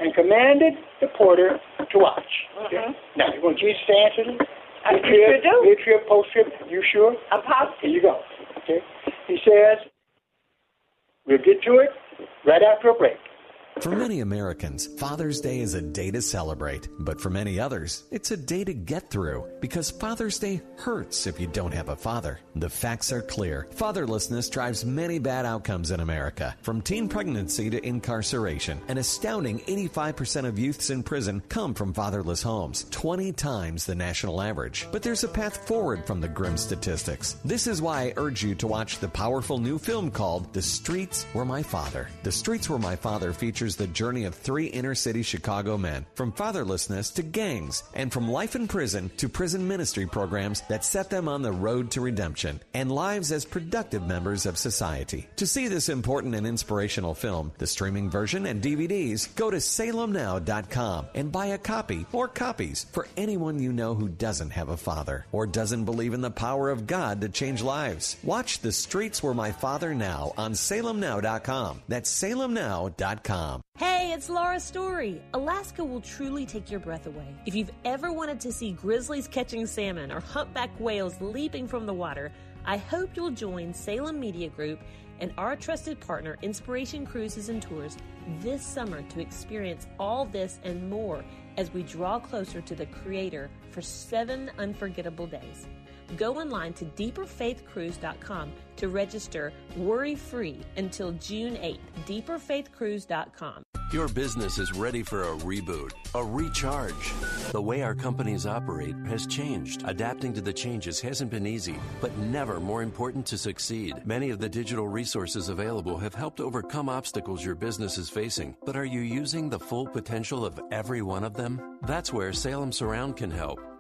and commanded the porter to watch. Okay? Uh-huh. Now, you want Jesus to answer them? I sure do. Mid-trib, post-trib, you sure? I'm positive. Here you go. Okay. He says, we'll get to it right after a break. For many Americans, Father's Day is a day to celebrate, but for many others, it's a day to get through, because Father's Day hurts if you don't have a father. The facts are clear. Fatherlessness drives many bad outcomes in America, from teen pregnancy to incarceration. An astounding eighty-five percent of youths in prison come from fatherless homes, twenty times the national average. But there's a path forward from the grim statistics. This is why I urge you to watch the powerful new film called The Streets Were My Father. The Streets Were My Father features the journey of three inner-city Chicago men, from fatherlessness to gangs, and from life in prison to prison ministry programs that set them on the road to redemption and lives as productive members of society. To see this important and inspirational film, the streaming version and D V Ds, go to Salem Now dot com and buy a copy or copies for anyone you know who doesn't have a father or doesn't believe in the power of God to change lives. Watch The Streets Were My Father now on Salem Now dot com. That's Salem Now dot com. Hey, it's Laura Story. Alaska will truly take your breath away. If you've ever wanted to see grizzlies catching salmon or humpback whales leaping from the water, I hope you'll join Salem Media Group and our trusted partner, Inspiration Cruises and Tours, this summer to experience all this and more as we draw closer to the Creator for seven unforgettable days. Go online to deeper faith cruise dot com to register worry-free until June eighth. deeper faith cruise dot com. Your business is ready for a reboot, a recharge. The way our companies operate has changed. Adapting to the changes hasn't been easy, but never more important to succeed. Many of the digital resources available have helped overcome obstacles your business is facing, but are you using the full potential of every one of them? That's where Salem Surround can help.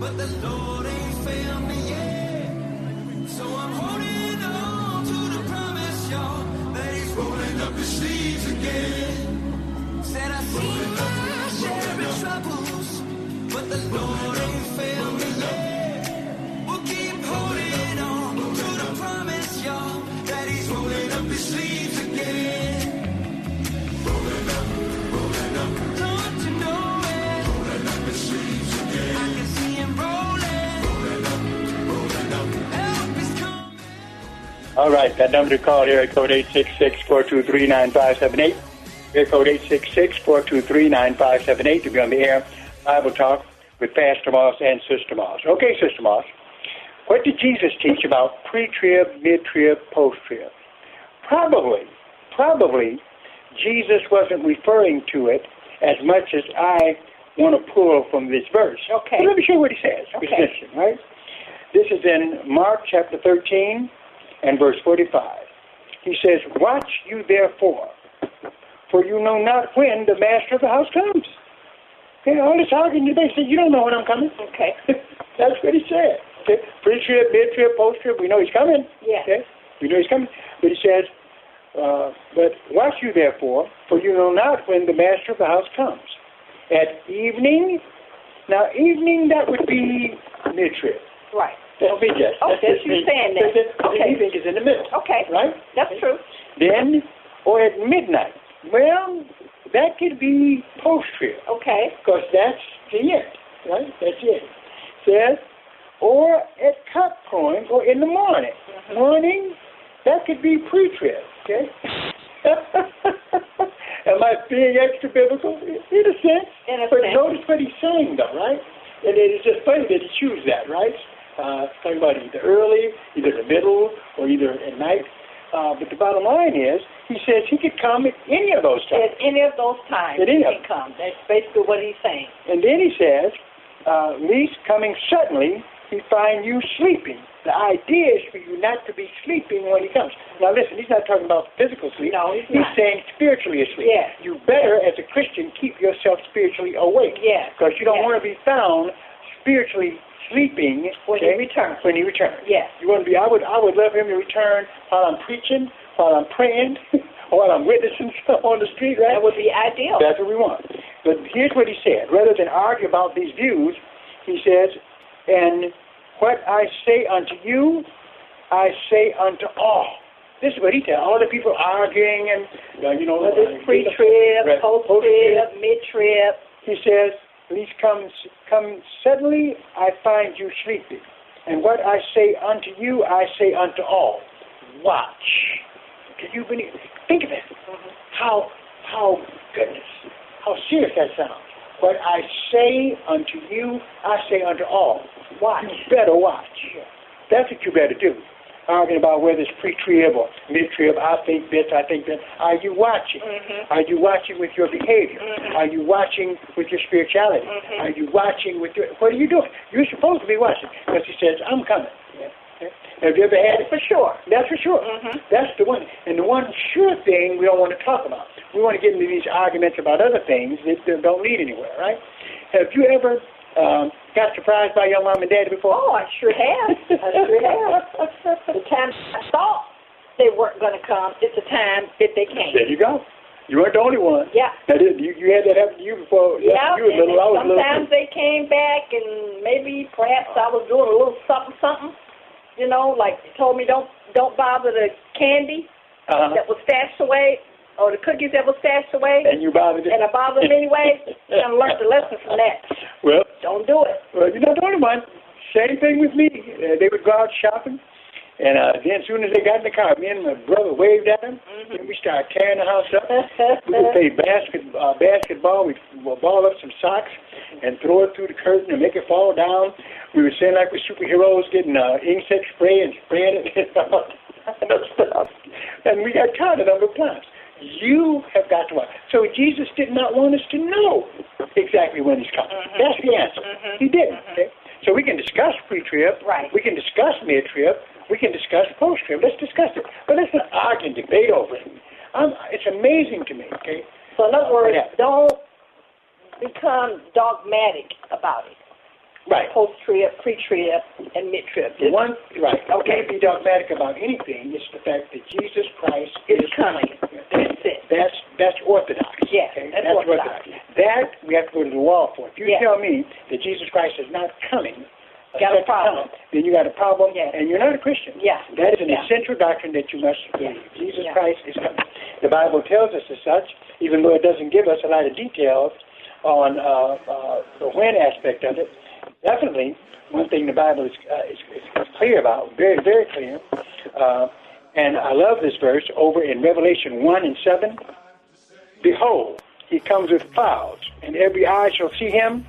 But the Lord ain't failed me yet, so I'm holding on to the promise, y'all, that He's rolling up His sleeves again. Said I see my share of troubles. All right, that number to call here at code eight six six, four two three, nine five seven eight. Air code eight six six, four two three, nine five seven eight to be on the air. Bible Talk with Pastor Moss and Sister Moss. Okay, Sister Moss, what did Jesus teach about pre-trib, mid-trib, post-trib? Probably, probably Jesus wasn't referring to it as much as I want to pull from this verse. Okay. Well, let me show you what he says. Okay. It's right? This is in Mark chapter thirteen and verse forty-five. He says, "Watch you therefore, for you know not when the master of the house comes." Okay, all this talking, you basically you don't know when I'm coming. Okay. That's what he said. Okay. Pre-trib, mid-trib, post-trib, we know he's coming. Yeah. Okay? We know he's coming. But he says, uh, "But watch you therefore, for you know not when the master of the house comes. At evening," now evening, that would be mid-trib. Right. That's me just. Oh, that's you saying that. Okay. Evening is in the middle. Okay. Right? That's true. Then, or at midnight. Well, that could be post-trib. Okay. Because that's the end. Right? That's it. Says, or at cut point, or in the morning. Mm-hmm. Morning, that could be pre-trib. Okay? Am I being extra biblical? In a sense. In a but sense. Notice what he's saying, though, right? And it's just funny that he chooses that, right? Uh, talking about either early, either the middle, or either at night. Uh, but the bottom line is, he says he could come at any of those times. At any of those times he could come. That's basically what he's saying. And then he says, uh, least coming suddenly, he find you sleeping. The idea is for you not to be sleeping when he comes. Now, listen, he's not talking about physical sleep. No, he's, he's not. He's saying spiritually asleep. Yes. You better, yes. as a Christian, keep yourself spiritually awake. Yes. Because you don't yes. want to be found spiritually sleeping when okay? he returns. When he returns. Yes. You want to be, I would, I would love him to return while I'm preaching, while I'm praying, while I'm witnessing on the street, right? That would be ideal. That's what we want. But here's what he said. Rather than argue about these views, he says, and what I say unto you, I say unto all. This is what he tells all the people arguing and, you know, well, this pre-trib, right, post-trib, mid-trib. He says, "Least come, come suddenly, I find you sleeping. And what I say unto you, I say unto all. Watch." Can you believe? Think of it. Mm-hmm. How, how goodness, how serious that sounds. "What I say unto you, I say unto all." Watch. You better watch. That's what you better do. Arguing about whether it's pre-trib or mid-trib, I think this, I think that. Are you watching? Mm-hmm. Are you watching with your behavior? Mm-hmm. Are you watching with your spirituality? Mm-hmm. Are you watching with your... What are you doing? You're supposed to be watching. Because he says, I'm coming. Yeah. Okay. Have you ever had it? For sure. That's for sure. Mm-hmm. That's the one. And the one sure thing we don't want to talk about. We want to get into these arguments about other things that don't lead anywhere, right? Have you ever um, got surprised by your mom and dad before? Oh, I sure have. I sure have. The time I thought they weren't going to come, it's the time that they came. There you go. You weren't the only one. Yeah. That is, you, you had that happen to you before. Yeah. You were little, I was sometimes little. They came back and maybe perhaps I was doing a little something, something. You know, like they told me don't don't bother the candy uh-huh. that was stashed away or the cookies that were stashed away. And you bothered it. And I bothered them anyway. And I learned the lesson from that. Well, don't do it. Well, you're not the only one. Same thing with me. Uh, they would go out shopping, and uh, then as soon as they got in the car, me and my brother waved at them, mm-hmm. and we started tearing the house up. We would play basket, uh, basketball. We'd ball up some socks and throw it through the curtain and make it fall down. We were saying like we're superheroes, getting uh, insect spray and spraying it and all that stuff. And we got caught a number of times. You have got to watch. So Jesus did not want us to know exactly when he's coming. Mm-hmm. That's the answer. Mm-hmm. He didn't. Mm-hmm. Okay? So we can discuss pre-trib. Right. We can discuss mid-trib. We can discuss post-trib. Let's discuss it. But let's not argue and debate over it. I'm, it's amazing to me. Okay. So in other words, yeah. don't become dogmatic about it. Right. Post-trib, pre-trib, and mid-trib. The one, right. Okay. Can't be dogmatic about anything. It's the fact that Jesus Christ is, is coming. That's it. That's, that's orthodox. Yes, okay? that's, that's orthodox. orthodox. That we have to go to the wall for. If you yes. tell me that Jesus Christ is not coming, got a problem. Time, then you got a problem, yes. and you're not a Christian. Yes. That is an yes. essential doctrine that you must believe. Yes. Jesus yes. Christ is coming. The Bible tells us as such, even though it doesn't give us a lot of details on uh, uh, the when aspect of it. Definitely, one thing the Bible is, uh, is, is clear about, very, very clear, uh, And I love this verse over in Revelation one and seven. Behold, he comes with clouds, and every eye shall see him.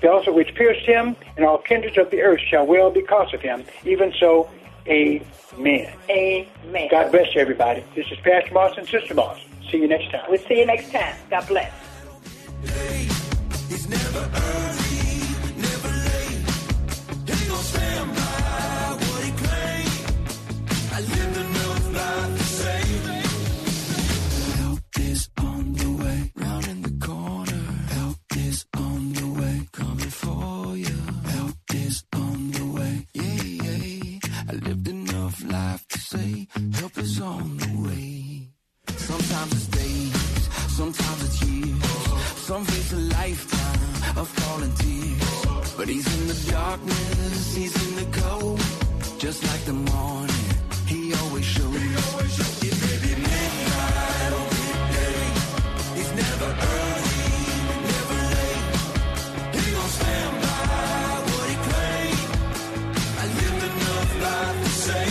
They also which pierced him, and all kindreds of the earth shall wail because of him. Even so, amen. Amen. God bless you, everybody. This is Pastor Moss and Sister Moss. See you next time. We'll see you next time. God bless. He's never early, never late. He don't stand by what he claimed. I lived enough life to say. Help is on the way, round in the corner. Help is on the way, coming for you. Help is on the way, yeah, yeah. I lived enough life to say, help is on the way. Sometimes it's days, sometimes it's years. Some face a lifetime of falling tears. But he's in the darkness, he's in the cold. Just like the morning, he always shows. He always shows. It may be midnight or midday. He's never early, never late. He gon' stand by what he claimed. I lived enough life to say.